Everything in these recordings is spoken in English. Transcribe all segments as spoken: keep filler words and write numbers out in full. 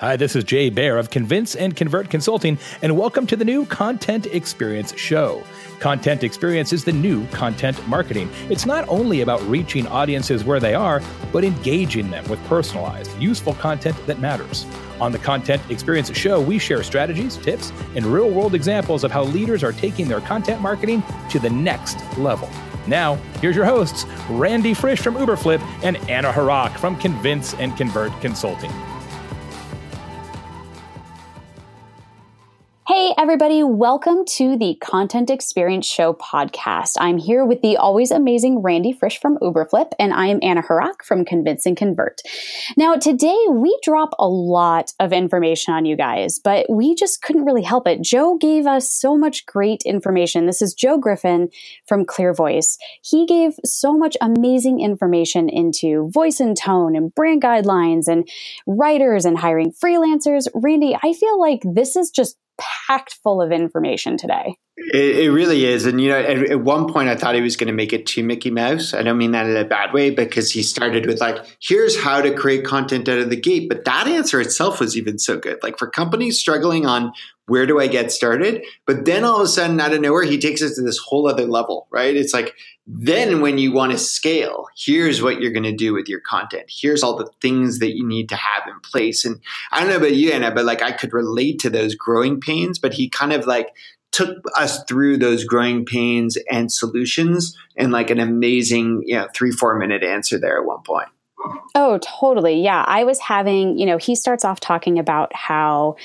Hi, this is Jay Baer of Convince and Convert Consulting, and welcome to the new Content Experience Show. Content Experience is the new content marketing. It's not only about reaching audiences where they are, but engaging them with personalized, useful content that matters. On the Content Experience Show, we share strategies, tips, and real-world examples of how leaders are taking their content marketing to the next level. Now, here's your hosts, Randy Frisch from Uberflip and Anna Harak from Convince and Convert Consulting. Hey, everybody. Welcome to the Content Experience Show podcast. I'm here with the always amazing Randy Frisch from Uberflip, and I am Anna Harak from Convince and Convert. Now, today we drop a lot of information on you guys, but we just couldn't really help it. Joe gave us so much great information. This is Joe Griffin from Clear Voice. He gave so much amazing information into voice and tone and brand guidelines and writers and hiring freelancers. Randy, I feel like this is just packed full of information today. It, it really is. And, you know, at, at one point I thought he was going to make it too Mickey Mouse. I don't mean that in a bad way, because he started with like, here's how to create content out of the gate. But that answer itself was even so good. Like for companies struggling on where do I get started? But then all of a sudden, out of nowhere, he takes us to this whole other level, right? It's like, then when you want to scale, here's what you're going to do with your content. Here's all the things that you need to have in place. And I don't know about you, Anna, but like I could relate to those growing pains, but he kind of like took us through those growing pains and solutions in like an amazing, you know, three, four minute answer there at one point. Oh, totally. Yeah. I was having, you know, he starts off talking about how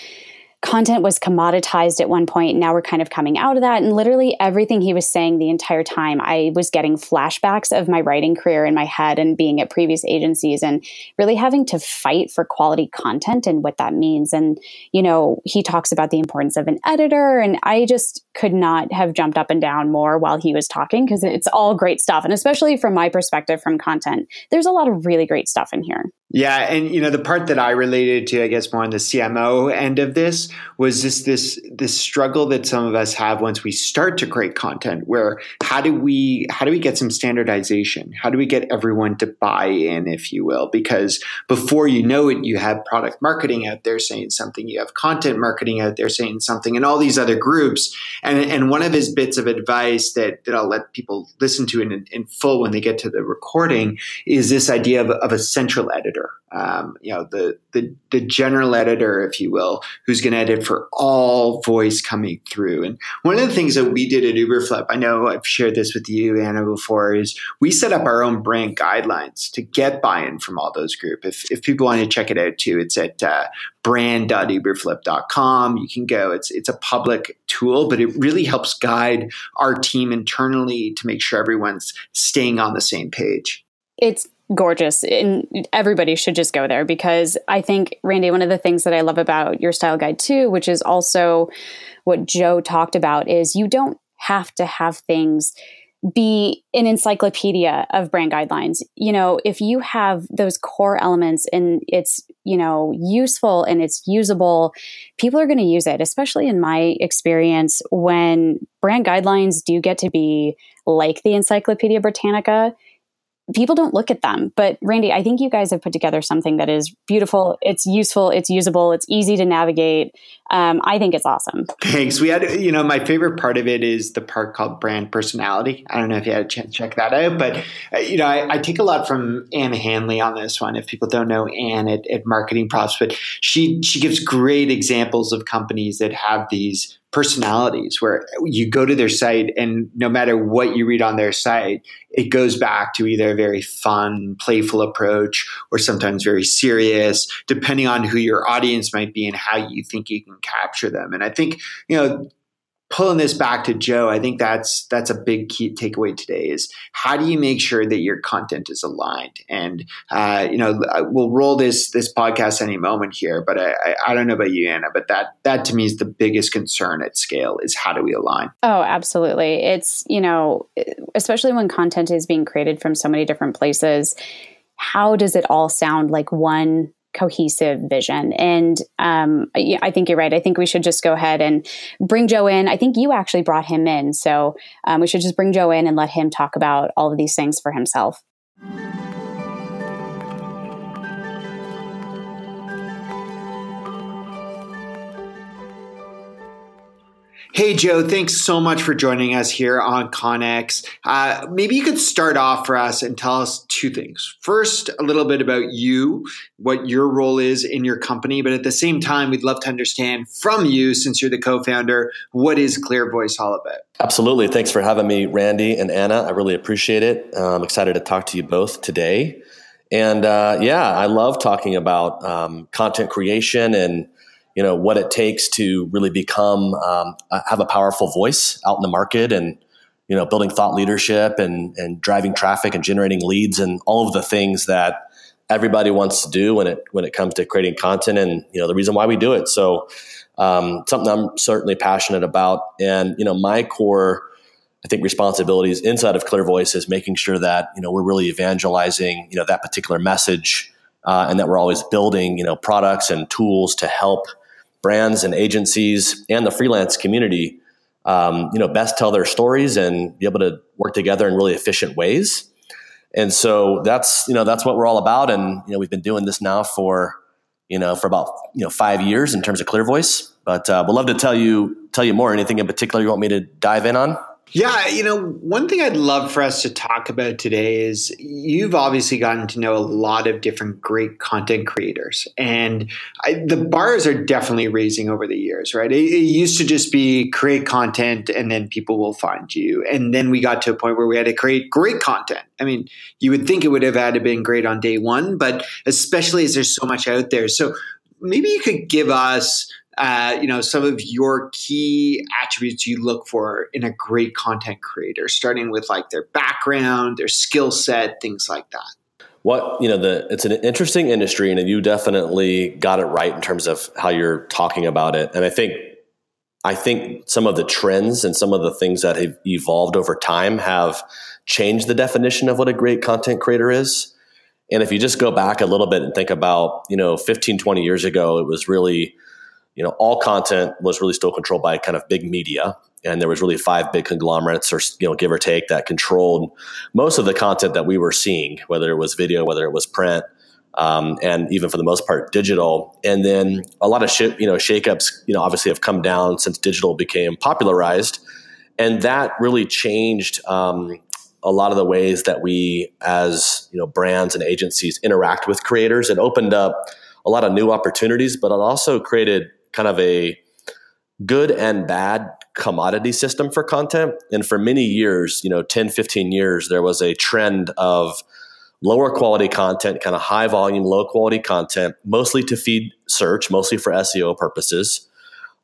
content was commoditized at one point. Now we're kind of coming out of that. And literally everything he was saying the entire time, I was getting flashbacks of my writing career in my head and being at previous agencies and really having to fight for quality content and what that means. And, you know, he talks about the importance of an editor. And I just could not have jumped up and down more while he was talking, because it's all great stuff. And especially from my perspective from content, there's a lot of really great stuff in here. Yeah. And, you know, the part that I related to, I guess, more on the C M O end of this was just this this struggle that some of us have once we start to create content, where how do we how do we get some standardization? How do we get everyone to buy in, if you will? Because before you know it, you have product marketing out there saying something, you have content marketing out there saying something, and all these other groups. And and one of his bits of advice that, that I'll let people listen to in, in full when they get to the recording is this idea of, of a central editor. Um, you know, the, the the general editor, if you will, who's going to edit for all voice coming through. And one of the things that we did at Uberflip, I know I've shared this with you, Anna, before, is we set up our own brand guidelines to get buy-in from all those groups. If, if people want to check it out too, it's at uh, brand dot uberflip dot com. You can go. It's it's a public tool, but it really helps guide our team internally to make sure everyone's staying on the same page. It's gorgeous. And everybody should just go there, because I think, Randy, one of the things that I love about your style guide too, which is also what Joe talked about, is you don't have to have things be an encyclopedia of brand guidelines. You know, if you have those core elements and it's, you know, useful and it's usable, people are going to use it, especially in my experience when brand guidelines do get to be like the Encyclopedia Britannica. People don't look at them. But Randy, I think you guys have put together something that is beautiful. It's useful. It's usable. It's easy to navigate. Um, I think it's awesome. Thanks. We had, you know, my favorite part of it is the part called brand personality. I don't know if you had a chance to check that out, but uh, you know, I, I take a lot from Ann Handley on this one. If people don't know Ann at, at Marketing Profs, but she, she gives great examples of companies that have these personalities where you go to their site and no matter what you read on their site, it goes back to either a very fun, playful approach or sometimes very serious, depending on who your audience might be and how you think you can capture them. And I think, you know, pulling this back to Joe, I think that's that's a big key takeaway today is how do you make sure that your content is aligned? And, uh, you know, we'll roll this this podcast any moment here, but I, I, I don't know about you, Anna, but that, that to me is the biggest concern at scale is how do we align? Oh, absolutely. It's, you know, especially when content is being created from so many different places, how does it all sound like one cohesive vision? And um, I think you're right. I think we should just go ahead and bring Joe in. I think you actually brought him in. So um, we should just bring Joe in and let him talk about all of these things for himself. Hey, Joe, thanks so much for joining us here on CONEX. Uh, maybe you could start off for us and tell us two things. First, a little bit about you, what your role is in your company, but at the same time, we'd love to understand from you, since you're the co-founder, what is Clear Voice all about? Absolutely. Thanks for having me, Randy and Anna. I really appreciate it. Uh, I'm excited to talk to you both today. And uh, yeah, I love talking about um, content creation and you know, what it takes to really become, um, have a powerful voice out in the market and, you know, building thought leadership and, and driving traffic and generating leads and all of the things that everybody wants to do when it, when it comes to creating content and, you know, the reason why we do it. So, um, something I'm certainly passionate about. And, you know, my core, I think, responsibilities inside of Clear Voice is making sure that, you know, we're really evangelizing, you know, that particular message, uh, and that we're always building, you know, products and tools to help brands and agencies and the freelance community, um, you know, best tell their stories and be able to work together in really efficient ways. And so that's, you know, that's what we're all about. And, you know, we've been doing this now for, you know, for about, you know, five years in terms of Clear Voice, but uh, we'd love to tell you, tell you more. Anything in particular you want me to dive in on? Yeah, you know, one thing I'd love for us to talk about today is you've obviously gotten to know a lot of different great content creators, and I, the bars are definitely raising over the years, right? It, it used to just be create content and then people will find you. And then we got to a point where we had to create great content. I mean, you would think it would have had to been great on day one, but especially as there's so much out there. So maybe you could give us Uh, you know, some of your key attributes you look for in a great content creator, starting with like their background, their skill set, things like that. What, you know, the it's an interesting industry, and you definitely got it right in terms of how you're talking about it. And I think, I think some of the trends and some of the things that have evolved over time have changed the definition of what a great content creator is. And if you just go back a little bit and think about, you know, fifteen, twenty years ago, it was really, you know, all content was really still controlled by kind of big media. And there was really five big conglomerates or, you know, give or take, that controlled most of the content that we were seeing, whether it was video, whether it was print, um, and even for the most part, digital. And then a lot of, sh- you know, shakeups, you know, obviously have come down since digital became popularized. And that really changed um, a lot of the ways that we as, you know, brands and agencies interact with creators. It opened up a lot of new opportunities, but it also created kind of a good and bad commodity system for content. And for many years, you know, ten, fifteen years, there was a trend of lower quality content, kind of high volume, low quality content, mostly to feed search, mostly for S E O purposes.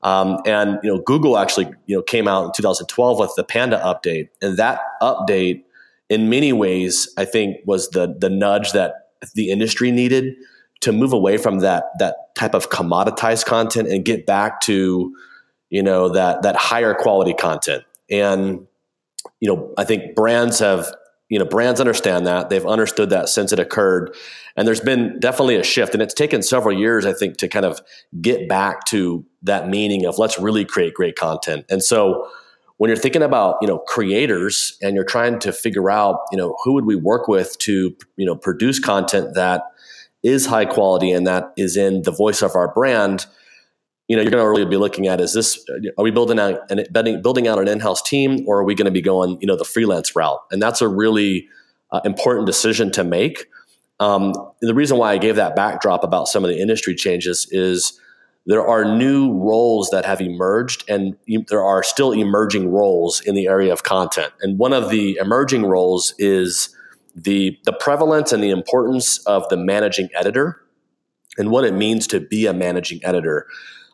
Um, and, you know, Google actually, you know, came out in two thousand twelve with the Panda update. And that update, in many ways, I think was the the nudge that the industry needed to move away from that that type of commoditized content and get back to, you know, that that higher quality content. And, you know, I think brands have, you know, brands understand that. They've understood that since it occurred. And there's been definitely a shift. And it's taken several years, I think, to kind of get back to that meaning of let's really create great content. And so when you're thinking about, you know, creators and you're trying to figure out, you know, who would we work with to, you know, produce content that is high quality and that is in the voice of our brand, you know, you're going to really be looking at, is this, are we building out an building out an in-house team, or are we going to be going, you know, the freelance route? And that's a really uh, important decision to make. Um, the reason why I gave that backdrop about some of the industry changes is there are new roles that have emerged, and you, there are still emerging roles in the area of content. And one of the emerging roles is the the prevalence and the importance of the managing editor and what it means to be a managing editor.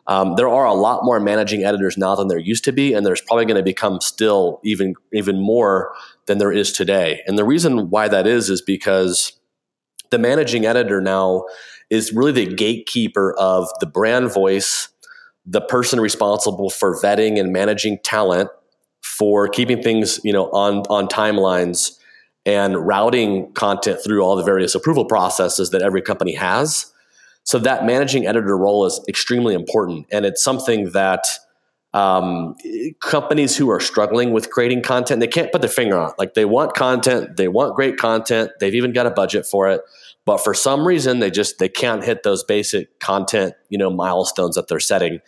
Um, there are a lot more managing editors now than there used to be, and there's probably going to become still even even more than there is today. And the reason why that is is because the managing editor now is really the gatekeeper of the brand voice, the person responsible for vetting and managing talent, for keeping things, you know, on on timelines, and routing content through all the various approval processes that every company has. So that managing editor role is extremely important. And it's something that um, companies who are struggling with creating content, they can't put their finger on. Like, they want content, they want great content, they've even got a budget for it. But for some reason, they just, they can't hit those basic content, you know, milestones that they're setting.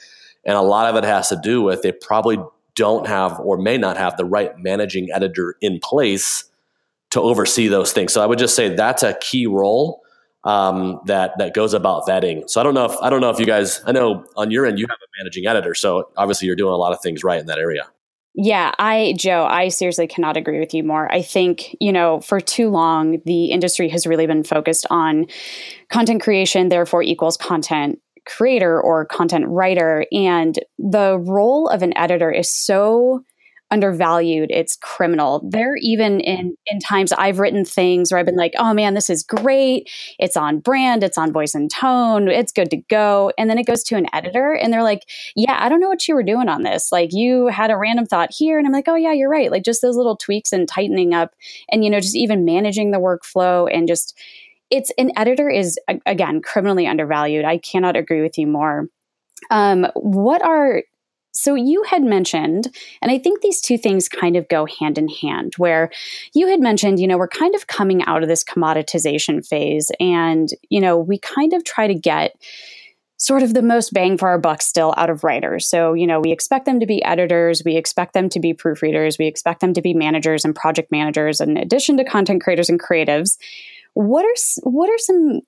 And a lot of it has to do with, they probably don't have or may not have the right managing editor in place to oversee those things. So I would just say that's a key role um, that that goes about vetting. So I don't know if I don't know if you guys, I know on your end you have a managing editor, so obviously you're doing a lot of things right in that area. Yeah, I, Joe, I seriously cannot agree with you more. I think, you know, for too long, the industry has really been focused on content creation, therefore equals content creator or content writer. And the role of an editor is so undervalued. It's criminal. There, even in, in times I've written things where I've been like, oh man, this is great. It's on brand. It's on voice and tone. It's good to go. And then it goes to an editor and they're like, yeah, I don't know what you were doing on this. Like you had a random thought here. And I'm like, oh yeah, you're right. Like just those little tweaks and tightening up and, you know, just even managing the workflow and just it's an editor is again, criminally undervalued. I cannot agree with you more. Um, what are So you had mentioned, and I think these two things kind of go hand in hand, where you had mentioned, you know, we're kind of coming out of this commoditization phase and, you know, we kind of try to get sort of the most bang for our buck still out of writers. So, you know, we expect them to be editors, we expect them to be proofreaders, we expect them to be managers and project managers, in addition to content creators and creatives. What are, what are some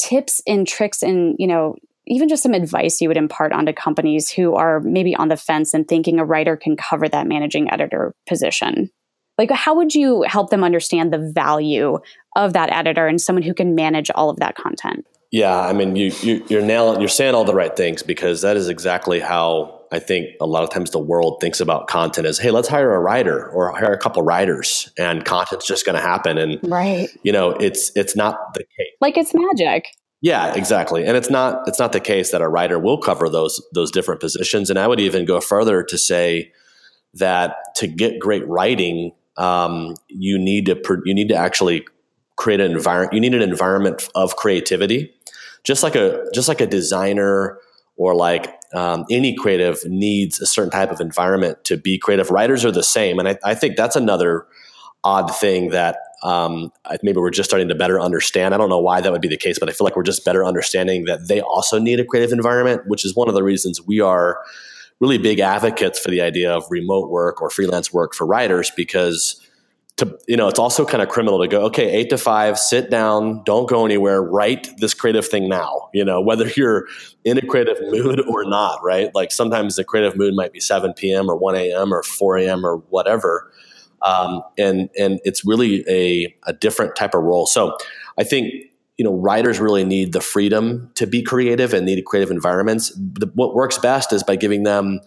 tips and tricks and, you know, even just some advice you would impart onto companies who are maybe on the fence and thinking a writer can cover that managing editor position? Like, how would you help them understand the value of that editor and someone who can manage all of that content? Yeah, I mean, you, you, you're nailing, you're saying all the right things, because that is exactly how I think a lot of times the world thinks about content is, hey, let's hire a writer or hire a couple writers and content's just going to happen. And, right. you know, it's it's not the case. Like it's magic. Yeah, exactly. And it's not it's not the case that a writer will cover those those different positions. And I would even go further to say that to get great writing, um, you need to you need to actually create an environment. You need an environment of creativity, just like a just like a designer or like um, any creative needs a certain type of environment to be creative. Writers are the same, and I, I think that's another odd thing that. Um, maybe we're just starting to better understand. I don't know why that would be the case, but I feel like we're just better understanding that they also need a creative environment, which is one of the reasons we are really big advocates for the idea of remote work or freelance work for writers, because to, you know, it's also kind of criminal to go, okay, eight to five, sit down, don't go anywhere, write this creative thing now, you know, whether you're in a creative mood or not, right? Like sometimes the creative mood might be seven p.m. or one a.m. or four a.m. or whatever. Um, and, and it's really a, a different type of role. So I think, you know, writers really need the freedom to be creative and need creative environments. The, what works best is by giving them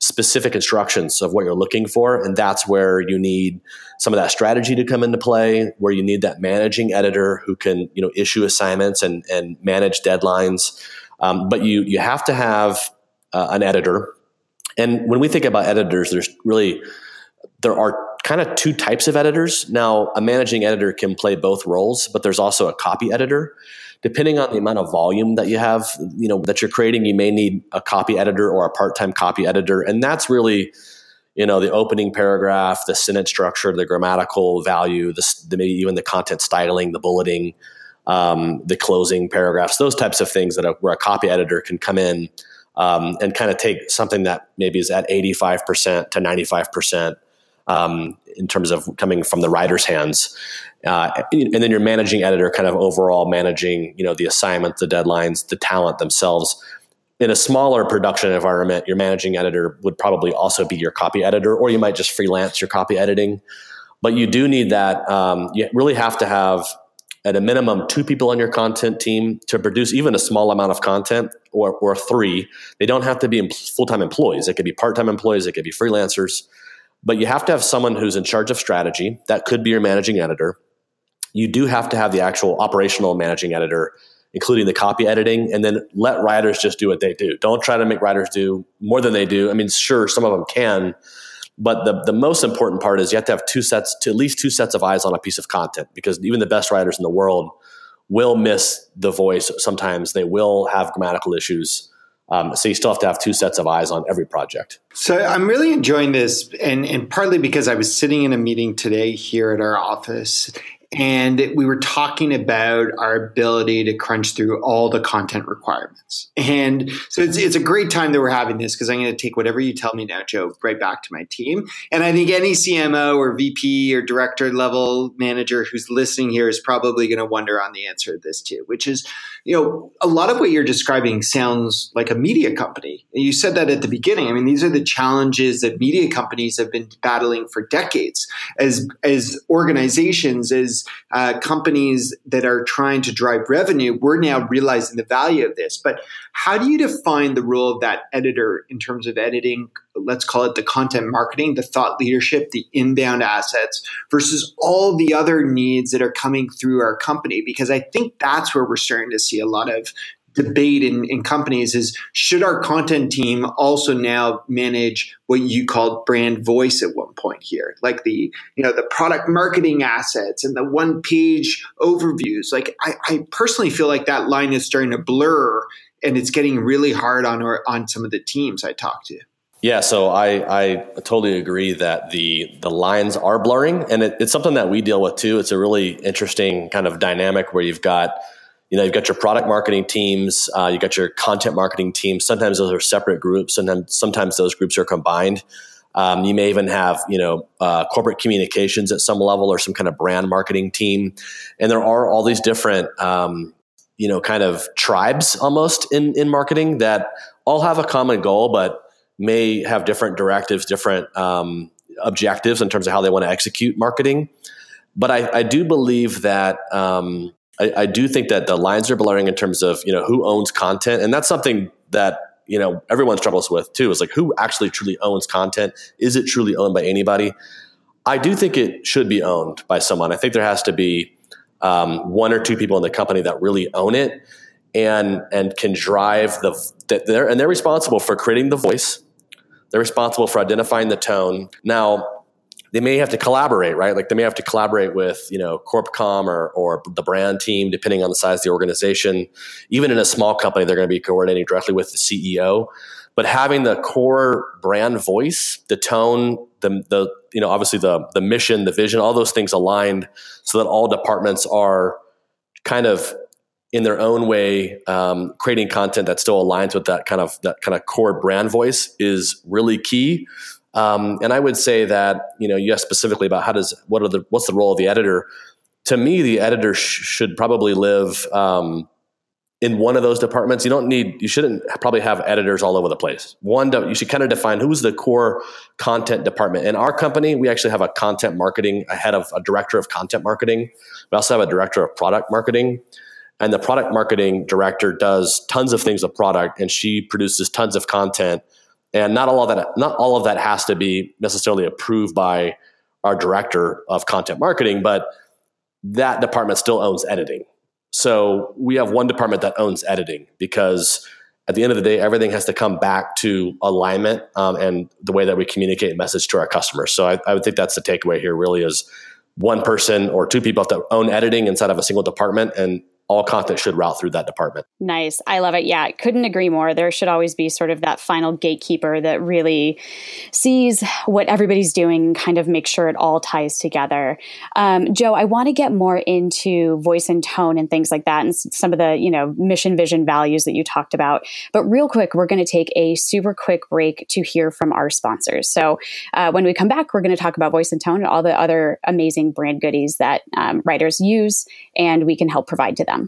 specific instructions of what you're looking for. And that's where you need some of that strategy to come into play, where you need that managing editor who can, you know, issue assignments and, and manage deadlines. Um, but you, you have to have uh, an editor. And when we think about editors, there's really, there are kind of two types of editors. Now, a managing editor can play both roles, but there's also a copy editor. Depending on the amount of volume that you have, you know, that you're creating, you may need a copy editor or a part-time copy editor. And that's really, you know, the opening paragraph, the sentence structure, the grammatical value, the, the maybe even the content styling, the bulleting, um, the closing paragraphs, those types of things that a, where a copy editor can come in um, and kind of take something that maybe is at eighty-five percent to ninety-five percent. Um, in terms of coming from the writer's hands, uh, and then your managing editor kind of overall managing, you know, the assignments, the deadlines, the talent themselves. In a smaller production environment, your managing editor would probably also be your copy editor, or you might just freelance your copy editing. But you do need that. Um, you really have to have at a minimum two people on your content team to produce even a small amount of content, or or three. They don't have to be full-time employees. It could be part-time employees. It could be freelancers. But you have to have someone who's in charge of strategy. That could be your managing editor. You do have to have the actual operational managing editor, including the copy editing, and then let writers just do what they do. Don't try to make writers do more than they do. I mean, sure, some of them can, but the, the most important part is you have to have two sets, to at least two sets of eyes on a piece of content, because even the best writers in the world will miss the voice. Sometimes they will have grammatical issues. Um, so you still have to have two sets of eyes on every project. So I'm really enjoying this, and, and partly because I was sitting in a meeting today here at our office, And we were talking about our ability to crunch through all the content requirements. And so it's it's a great time that we're having this, because I'm going to take whatever you tell me now, Joe, right back to my team. And I think any C M O or V P or director level manager who's listening here is probably going to wonder on the answer to this too, which is, you know, a lot of what you're describing sounds like a media company. And you said that at the beginning. I mean, these are the challenges that media companies have been battling for decades as, as organizations, as Uh, companies that are trying to drive revenue. We're now realizing the value of this. But how do you define the role of that editor in terms of editing, let's call it the content marketing, the thought leadership, the inbound assets, versus all the other needs that are coming through our company? Because I think that's where we're starting to see a lot of debate in, in companies is, should our content team also now manage what you called brand voice at one point here, like the, you know, the product marketing assets and the one page overviews? Like I, I personally feel like that line is starting to blur, and it's getting really hard on our, on some of the teams I talk to. Yeah, so I, I totally agree that the the lines are blurring, and it, it's something that we deal with too. It's a really interesting kind of dynamic where you've got You know, you've got your product marketing teams, uh, you've got your content marketing teams. Sometimes those are separate groups, and then sometimes those groups are combined. Um, you may even have, you know, uh, corporate communications at some level, or some kind of brand marketing team. And there are all these different, um, you know, kind of tribes almost in, in marketing that all have a common goal, but may have different directives, different um, objectives in terms of how they want to execute marketing. But I, I do believe that... Um, I, I do think that the lines are blurring in terms of, you know, who owns content. And that's something that, you know, everyone struggles with too, is like, who actually truly owns content? Is it truly owned by anybody? I do think it should be owned by someone. I think there has to be um, one or two people in the company that really own it and and can drive the, that they're, and they're responsible for creating the voice. They're responsible for identifying the tone. Now, they may have to collaborate, right? Like they may have to collaborate with, you know, CorpCom or or the brand team, depending on the size of the organization. Even in a small company, they're going to be coordinating directly with the C E O. But having the core brand voice, the tone, the the you know, obviously the the mission, the vision, all those things aligned, so that all departments are kind of in their own way um, creating content that still aligns with that kind of that kind of core brand voice is really key. Um, and I would say that, you know, you asked specifically about how does, what are the, what's the role of the editor? To me, the editor sh- should probably live um, in one of those departments. You don't need, you shouldn't probably have editors all over the place. One, you should kind of define who's the core content department. In our company, we actually have a content marketing, a head of a director of content marketing. We also have a director of product marketing. And the product marketing director does tons of things with product, and she produces tons of content. And not all of that, not all of that has to be necessarily approved by our director of content marketing, but that department still owns editing. So we have one department that owns editing, because at the end of the day, everything has to come back to alignment um, and the way that we communicate message to our customers. So I, I would think that's the takeaway here, really, is one person or two people have to own editing inside of a single department, and all content should route through that department. Nice. I love it. Yeah. Couldn't agree more. There should always be sort of that final gatekeeper that really sees what everybody's doing and kind of makes sure it all ties together. Um, Joe, I want to get more into voice and tone and things like that, and some of the, you know, mission, vision, values that you talked about. But real quick, we're going to take a super quick break to hear from our sponsors. So uh, when we come back, we're going to talk about voice and tone and all the other amazing brand goodies that um, writers use and we can help provide to them.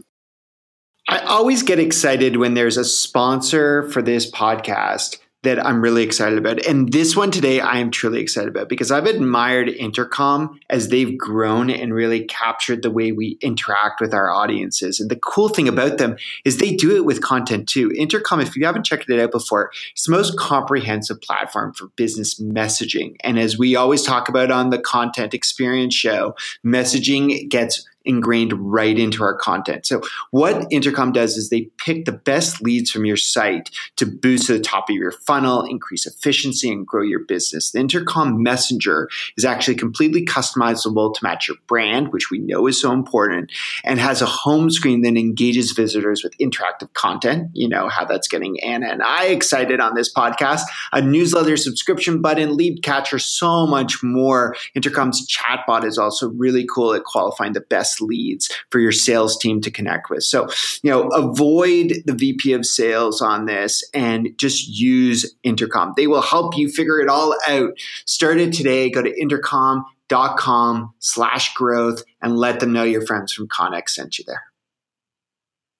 I always get excited when there's a sponsor for this podcast that I'm really excited about. And this one today, I am truly excited about, because I've admired Intercom as they've grown and really captured the way we interact with our audiences. And the cool thing about them is they do it with content too. Intercom, if you haven't checked it out before, it's the most comprehensive platform for business messaging. And as we always talk about on the Content Experience Show, messaging gets ingrained right into our content. So what Intercom does is they pick the best leads from your site to boost to the top of your funnel, increase efficiency, and grow your business. The Intercom Messenger is actually completely customizable to match your brand, which we know is so important, and has a home screen that engages visitors with interactive content. You know how that's getting Anna and I excited on this podcast. A newsletter subscription button, lead catcher, so much more. Intercom's chatbot is also really cool at qualifying the best leads for your sales team to connect with. So, you know, avoid the V P of sales on this and just use Intercom. They will help you figure it all out. Start it today. Go to intercom dot com slash growth and let them know your friends from CONEX sent you there.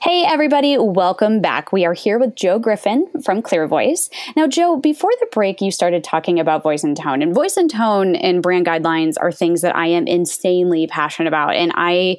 Hey, everybody. Welcome back. We are here with Joe Griffin from Clear Voice. Now, Joe, before the break, you started talking about voice and tone. And voice and tone and brand guidelines are things that I am insanely passionate about. And I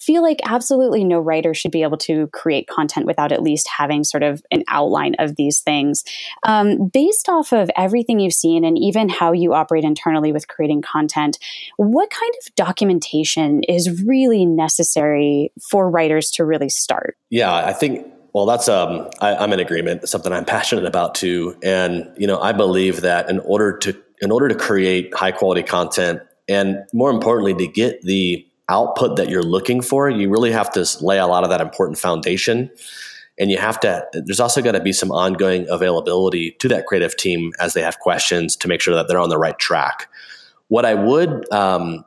feel like absolutely no writer should be able to create content without at least having sort of an outline of these things. Um, based off of everything you've seen and even how you operate internally with creating content, what kind of documentation is really necessary for writers to really start? Yeah, I think, well, that's, um, I, I'm in agreement, something I'm passionate about too. And, you know, I believe that in order to, in order to create high quality content, and more importantly, to get the output that you're looking for, you really have to lay a lot of that important foundation. And you have to, there's also got to be some ongoing availability to that creative team as they have questions to make sure that they're on the right track. What I would, um,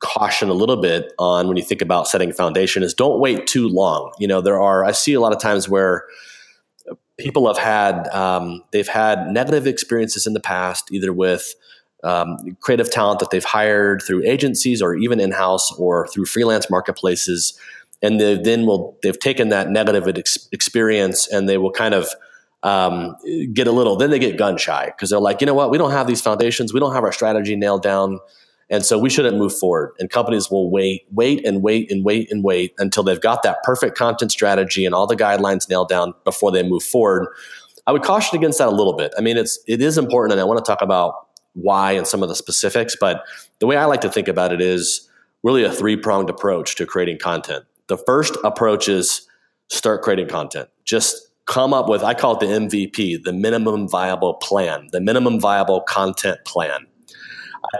caution a little bit on when you think about setting foundation is don't wait too long. You know, there are, I see a lot of times where people have had, um, they've had negative experiences in the past, either with um, creative talent that they've hired through agencies or even in-house or through freelance marketplaces. And they then will, they've taken that negative ex- experience and they will kind of um, get a little, then they get gun shy because they're like, you know what, we don't have these foundations. We don't have our strategy nailed down. And so we shouldn't move forward. And companies will wait, wait and wait and wait and wait until they've got that perfect content strategy and all the guidelines nailed down before they move forward. I would caution against that a little bit. I mean, it's, it is important. And I want to talk about why and some of the specifics, but the way I like to think about it is really a three-pronged approach to creating content. The first approach is start creating content. Just come up with, I call it the M V P, the minimum viable plan, the minimum viable content plan.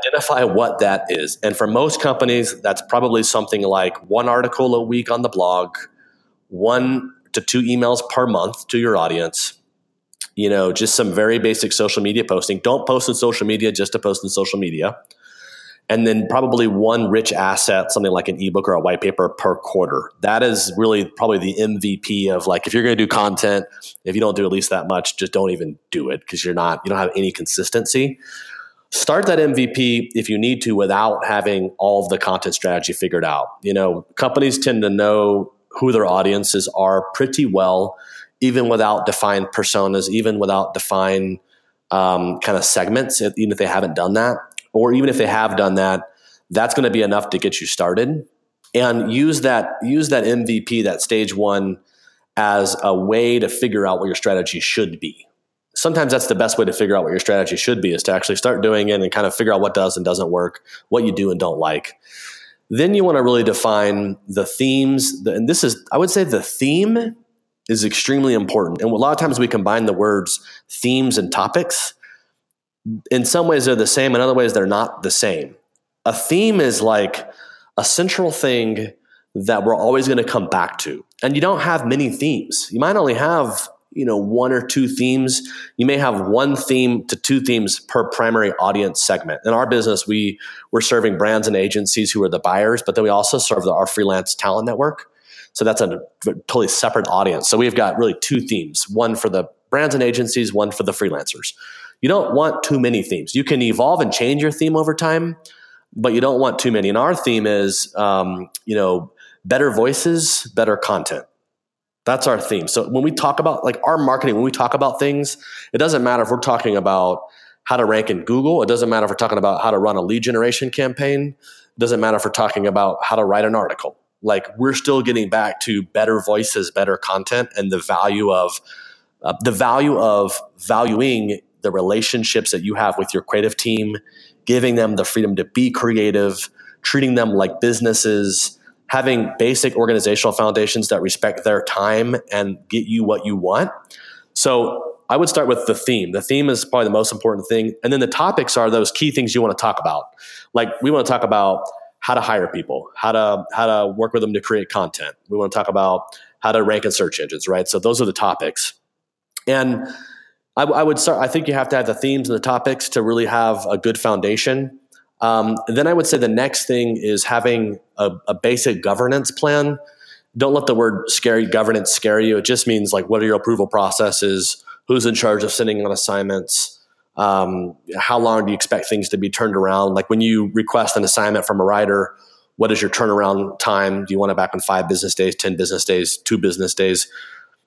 Identify what that is. And for most companies, that's probably something like one article a week on the blog, one to two emails per month to your audience, you know, just some very basic social media posting. Don't post in social media just to post in social media. And then probably one rich asset, something like an ebook or a white paper per quarter. That is really probably the M V P of like, if you're going to do content, if you don't do at least that much, just don't even do it because you're not, you don't have any consistency. Start that M V P if you need to without having all of the content strategy figured out. You know, companies tend to know who their audiences are pretty well, even without defined personas, even without defined um, kind of segments, if, even if they haven't done that. Or even if they have done that, that's going to be enough to get you started. And use that, use that M V P, that stage one, as a way to figure out what your strategy should be. Sometimes that's the best way to figure out what your strategy should be is to actually start doing it and kind of figure out what does and doesn't work, what you do and don't like. Then you want to really define the themes. And this is, I would say the theme is extremely important. And a lot of times we combine the words themes and topics. In some ways they're the same. In other ways, they're not the same. A theme is like a central thing that we're always going to come back to. And you don't have many themes. You might only have you know, one or two themes. You may have one theme to two themes per primary audience segment. In our business, we, we're serving brands and agencies who are the buyers, but then we also serve the, our freelance talent network. So that's a totally separate audience. So we've got really two themes, one for the brands and agencies, one for the freelancers. You don't want too many themes. You can evolve and change your theme over time, but you don't want too many. And our theme is, um, you know, better voices, better content. That's our theme. So when we talk about like our marketing, when we talk about things, it doesn't matter if we're talking about how to rank in Google. It doesn't matter if we're talking about how to run a lead generation campaign. It doesn't matter if we're talking about how to write an article. Like we're still getting back to better voices, better content, and the value of uh, the value of valuing the relationships that you have with your creative team, giving them the freedom to be creative, treating them like businesses, having basic organizational foundations that respect their time and get you what you want. So I would start with the theme. The theme is probably the most important thing. And then the topics are those key things you want to talk about. Like, we want to talk about how to hire people, how to how to work with them to create content. We want to talk about how to rank in search engines, right? So those are the topics. And I, I would start, I think you have to have the themes and the topics to really have a good foundation. Um, then I would say the next thing is having a, a basic governance plan. Don't let the word scary governance scare you. It just means, like, what are your approval processes? Who's in charge of sending on assignments? Um, how long do you expect things to be turned around? Like, when you request an assignment from a writer, what is your turnaround time? Do you want it back in five business days, ten business days, two business days?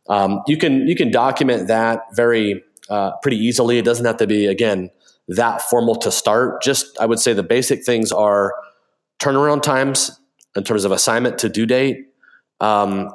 Um, you can you can document that very uh, pretty easily. It doesn't have to be, again, that formal to start. Just, I would say the basic things are turnaround times in terms of assignment to due date, um,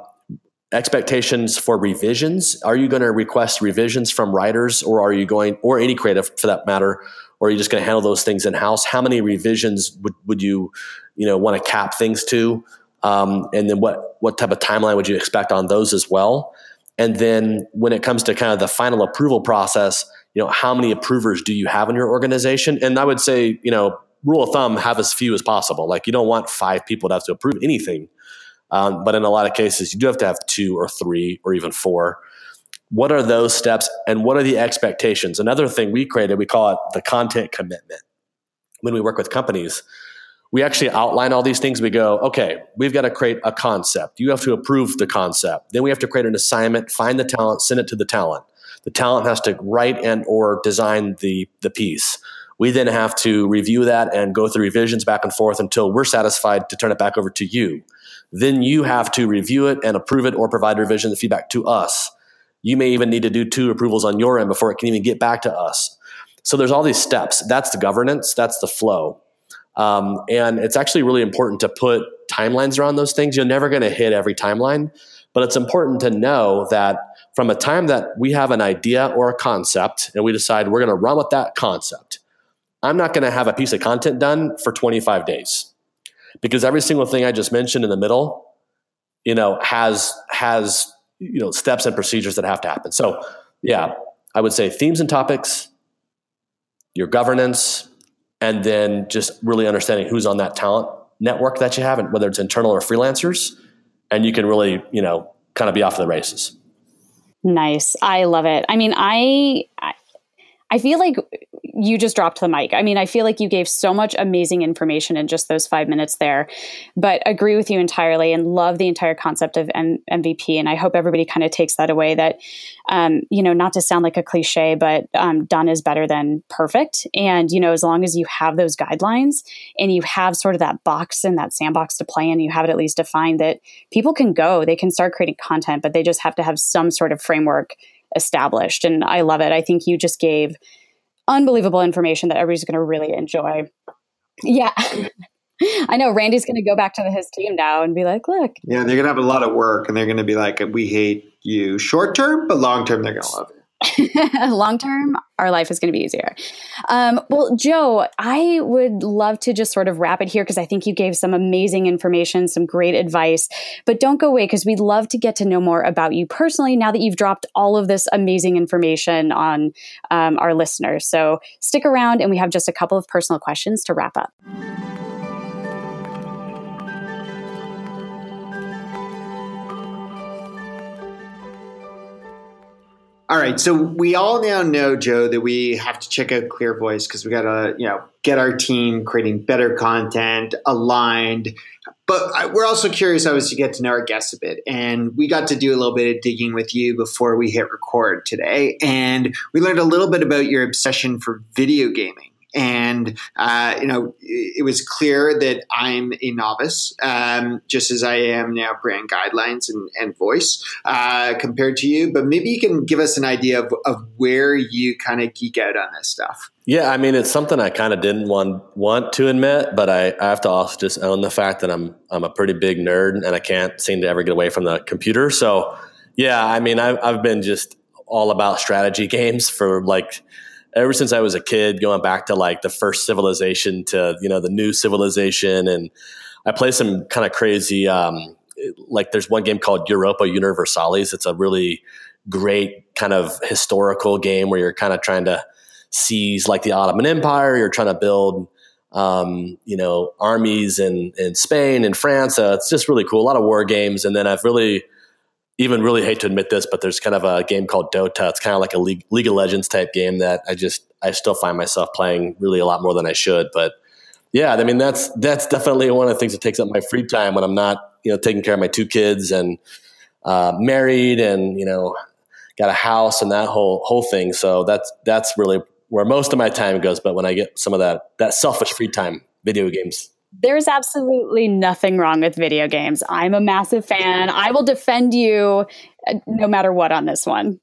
expectations for revisions. Are you going to request revisions from writers, or are you going, or any creative for that matter, or are you just going to handle those things in-house? How many revisions would, would you, you know, want to cap things to? Um, and then what, what type of timeline would you expect on those as well? And then when it comes to kind of the final approval process, you know, how many approvers do you have in your organization? And I would say, you know, rule of thumb, have as few as possible. Like, you don't want five people to have to approve anything. Um, but in a lot of cases, you do have to have two or three or even four. What are those steps, and what are the expectations? Another thing we created, we call it the content commitment. When we work with companies, we actually outline all these things. We go, okay, we've got to create a concept. You have to approve the concept. Then we have to create an assignment, find the talent, send it to the talent. The talent has to write and or design the, the piece. We then have to review that and go through revisions back and forth until we're satisfied to turn it back over to you. Then you have to review it and approve it or provide revision and feedback to us. You may even need to do two approvals on your end before it can even get back to us. So there's all these steps. That's the governance. That's the flow. Um, and it's actually really important to put timelines around those things. You're never going to hit every timeline, but it's important to know that from a time that we have an idea or a concept and we decide we're going to run with that concept, I'm not going to have a piece of content done for twenty-five days, because every single thing I just mentioned in the middle, you know, has, has, you know, steps and procedures that have to happen. So yeah, I would say themes and topics, your governance, and then just really understanding who's on that talent network that you have, and whether it's internal or freelancers, and you can really, you know, kind of be off to the races. Nice. I love it. I mean, I, I feel like you just dropped the mic. I mean, I feel like you gave so much amazing information in just those five minutes there, but agree with you entirely and love the entire concept of M- MVP. And I hope everybody kind of takes that away, that, um, you know, not to sound like a cliche, but um, done is better than perfect. And, you know, as long as you have those guidelines and you have sort of that box and that sandbox to play in, you have it at least defined, that people can go, they can start creating content, but they just have to have some sort of framework established. And I love it. I think you just gave unbelievable information that everybody's going to really enjoy. Yeah. I know Randy's going to go back to his team now and be like, look. Yeah, they're going to have a lot of work and they're going to be like, we hate you short term, but long term, they're going to love it. Long term, our life is going to be easier. Um, well, Joe, I would love to just sort of wrap it here, because I think you gave some amazing information, some great advice. But don't go away, because we'd love to get to know more about you personally now that you've dropped all of this amazing information on um, our listeners. So stick around, and we have just a couple of personal questions to wrap up. All right, so we all now know, Joe, that we have to check out Clear Voice, because we got to, you know, get our team creating better content, aligned. But I, we're also curious, obviously, to get to know our guests a bit. And we got to do a little bit of digging with you before we hit record today. And we learned a little bit about your obsession for video gaming. And, uh, you know, it was clear that I'm a novice, um, just as I am now brand guidelines and, and voice uh, compared to you. But maybe you can give us an idea of, of where you kind of geek out on this stuff. Yeah, I mean, it's something I kind of didn't want, want to admit, but I, I have to also just own the fact that I'm I'm a pretty big nerd and I can't seem to ever get away from the computer. So, yeah, I mean, I've, I've been just all about strategy games for like – ever since I was a kid, going back to like the first Civilization to, you know, the new Civilization and I play some kind of crazy, um, like there's one game called Europa Universalis. It's a really great kind of historical game where you're kind of trying to seize like the Ottoman Empire. You're trying to build, um, you know, armies in, in Spain and France. Uh, it's just really cool. A lot of war games. And then I've really, even really hate to admit this, but there's kind of a game called Dota. It's kind of like a League, League of Legends type game that I just, I still find myself playing really a lot more than I should. But yeah, I mean, that's, that's definitely one of the things that takes up my free time when I'm not, you know, taking care of my two kids and, uh, married and, you know, got a house and that whole, whole thing. So that's, that's really where most of my time goes. But when I get some of that, that selfish free time, video games. There's absolutely nothing wrong with video games. I'm a massive fan. I will defend you no matter what on this one.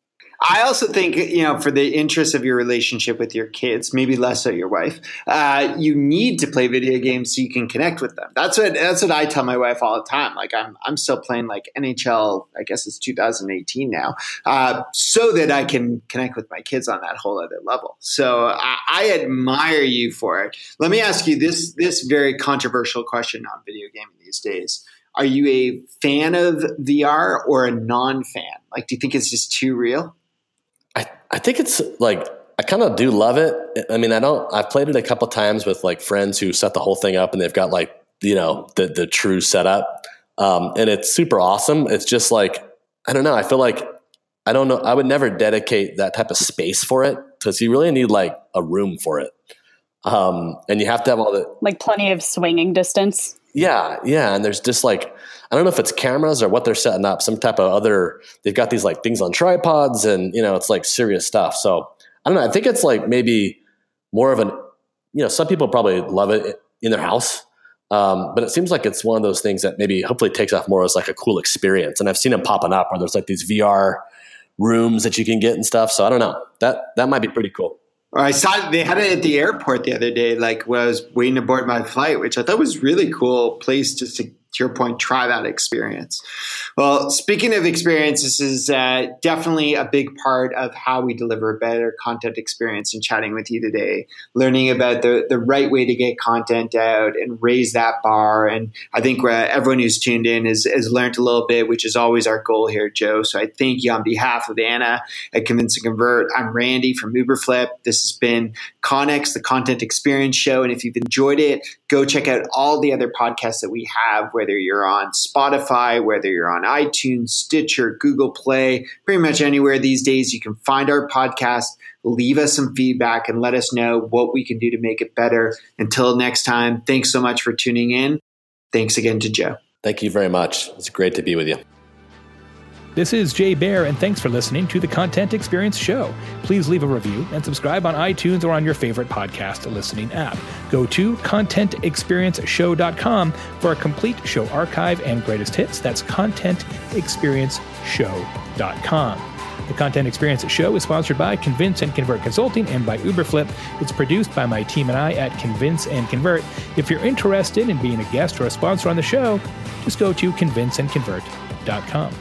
I also think, you know, for the interest of your relationship with your kids, maybe less so your wife, uh, you need to play video games so you can connect with them. That's what that's what I tell my wife all the time. Like I'm I'm still playing like N H L, I guess it's two thousand eighteen now, uh, so that I can connect with my kids on that whole other level. So I, I admire you for it. Let me ask you this this very controversial question on video gaming these days. Are you a fan of V R or a non-fan? Like, do you think it's just too real? I, I think it's like, I kind of do love it. I mean, I don't, I've played it a couple times with like friends who set the whole thing up and they've got like, you know, the, the true setup. Um, and it's super awesome. It's just like, I don't know. I feel like, I don't know. I would never dedicate that type of space for it because you really need like a room for it. Um, and you have to have all the, like plenty of swinging distance. Yeah. Yeah. And there's just like, I don't know if it's cameras or what they're setting up, some type of other, they've got these like things on tripods and, you know, it's like serious stuff. So I don't know. I think it's like maybe more of an, you know, some people probably love it in their house. Um, but it seems like it's one of those things that maybe hopefully takes off more as like a cool experience. And I've seen them popping up where there's like these V R rooms that you can get and stuff. So I don't know, that, that might be pretty cool. I saw they had it at the airport the other day, like when I was waiting to board my flight, which I thought was a really cool place just to, to your point, try that experience. Well, speaking of experience, this is uh, definitely a big part of how we deliver a better content experience in chatting with you today, learning about the, the right way to get content out and raise that bar. And I think uh, everyone who's tuned in has, has learned a little bit, which is always our goal here, Joe. So I thank you on behalf of Anna at Convince and Convert. I'm Randy from Uberflip. This has been CONEX, the Content Experience Show. And if you've enjoyed it, go check out all the other podcasts that we have, whether you're on Spotify, whether you're on iTunes, Stitcher, Google Play, pretty much anywhere these days you can find our podcast. Leave us some feedback and let us know what we can do to make it better. Until next time, thanks so much for tuning in. Thanks again to Joe. Thank you very much. It's great to be with you. This is Jay Baer, and thanks for listening to the Content Experience Show. Please leave a review and subscribe on iTunes or on your favorite podcast listening app. Go to content experience show dot com for a complete show archive and greatest hits. That's content experience show dot com. The Content Experience Show is sponsored by Convince and Convert Consulting and by Uberflip. It's produced by my team and I at Convince and Convert. If you're interested in being a guest or a sponsor on the show, just go to convince and convert dot com.